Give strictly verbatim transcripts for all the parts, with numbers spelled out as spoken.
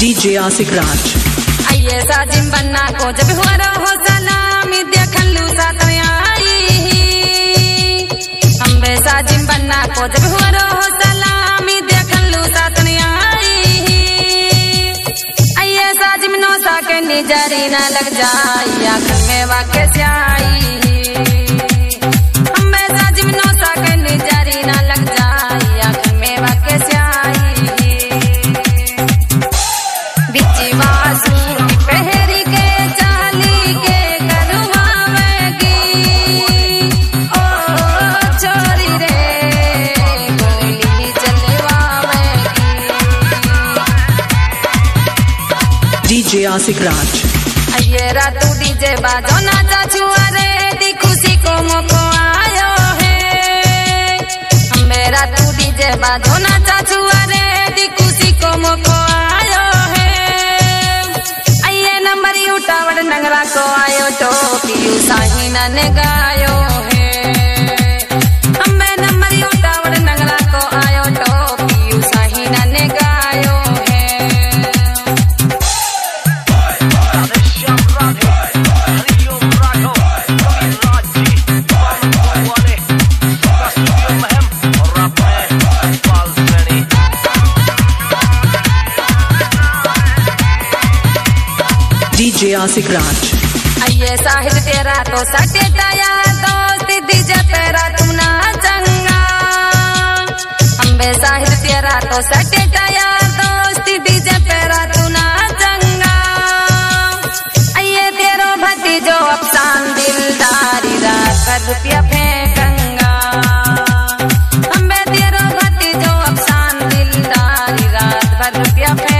DJ आशिक राज आइए साजिम बन्ना को जब हुआ हो सलामी देखन लू साथ में आई अम्बे साजिम बन्ना को जब हुआ हो सलामी देखन लू साथ में आई आइए साजिम नो साके निजारी ना लग जाई आंख में वाके से आई डीजे आशिक राज आइए रातू डीजे बाजो ना चाचू अरे दी खुशी को मौको आयो है हमें रातू डीजे बाजो ना चाचू अरे दी खुशी को मौको आयो है आइए नंबर उठावड़ नंगरा को आयो तो पीयू साहिना ने गायो है हमें नंबर उठावड़ नंगरा को आयो तो पीयू साहिना ने गायो डीजे आशिक राज आइए साहिल तेरा तो सटेटाया दोस्त डीजे तेरा तू ना चंगा अम्बे साहिल तेरा तो सटेटाया दोस्त डीजे तेरा तू ना चंगा आइए तेरो भतीजो अफसान दिलदारी रात भर रुपया फेंकंगा अम्बे तेरो भतीजो अफसान दिलदारी रात भर रुपया फेंकंगा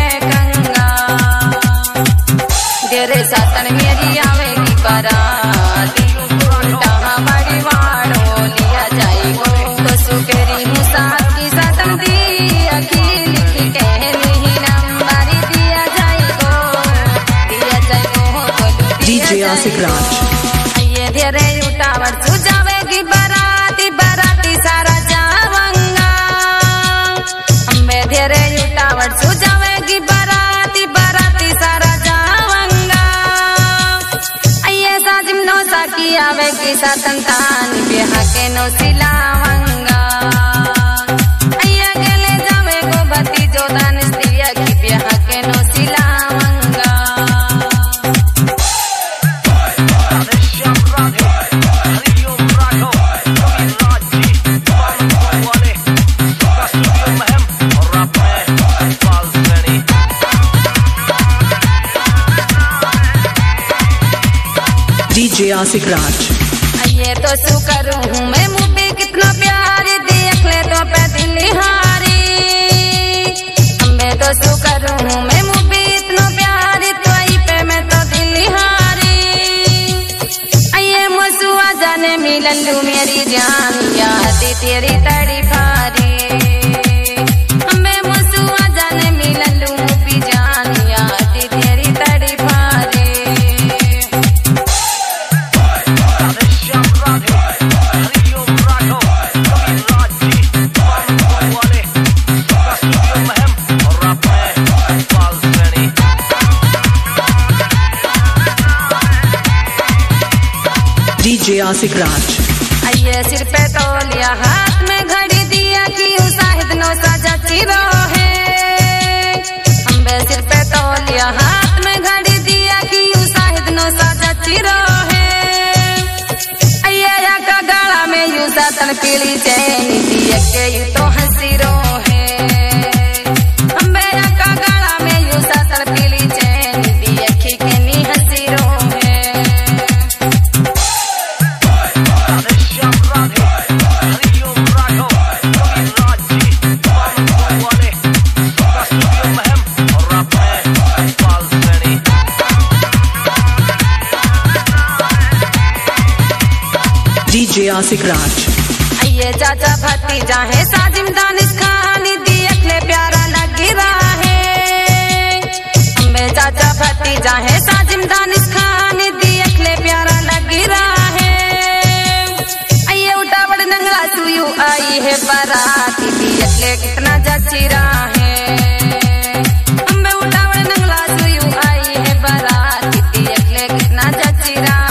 तेरे सातन मेरी आवेगी बाराती उल्टा बड़ी वाड़ो लिया जाए तो सुकेरी मुसाद की सातन दी अखिल की कहली नंबर दिया जाए को दिया जाए को डीजे आशिक राज ये तेरे उठावड़ सुझावेगी बाराती बाराती सारा जावंगा हमें तेरे उठावड़ सुझावेगी बाराती बाराती सारा आवे की सातंतान बिहा के नो सिलावंगा अया के ले जावे को बती जो दान दिया की बिहा के नो सिलावंगा डीजे आशिक राज ये तो शू करूं हूं मैं मुँह पे कितना प्यार देख ले तो पे दिल हारी मैं तो शू करूं हूं मैं मुँह पे इतना प्यार तो आई पे मैं तो दिल हारी आइए मसुआ जाने मिलन लू मेरी जान याद तेरी तड़ी भारी मैं मसुआ जाने मिलन लू भी जान याद तेरी तड़ी भारी डीजे आशिक राज आइए सिर पे तोलिया हाथ में घड़ी दिया की उसाहिद नो साजा चिरो है अम्बे सिर पे तोलिया हाथ में घड़ी दिया की उसाहिद नो साजा चिरो है आइए या का गाला में यूसा तन पीली चैन दिया के यू तो हंसी रो है अम्बे या का गाला में यूसा तन पीली चैन दिया के नी हंसी रो डीजे आशिक राज आइए चाचा भतीजा है साजिम दानिश खानी दिया ले प्यारा लग रहा है जाहे साजिम दानिश खान दी अखले प्यारा लगी रहा है। आइए उठावड़ नंगला सुयू आई है बारात दी अखले कितना जाची रहा है। अम्बे उठावड़ नंगला सुयू आई है बारात दी अखले कितना जाची रहा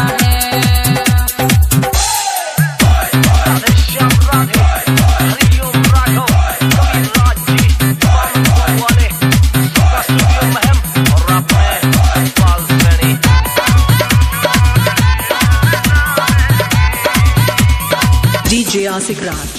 Sigrad।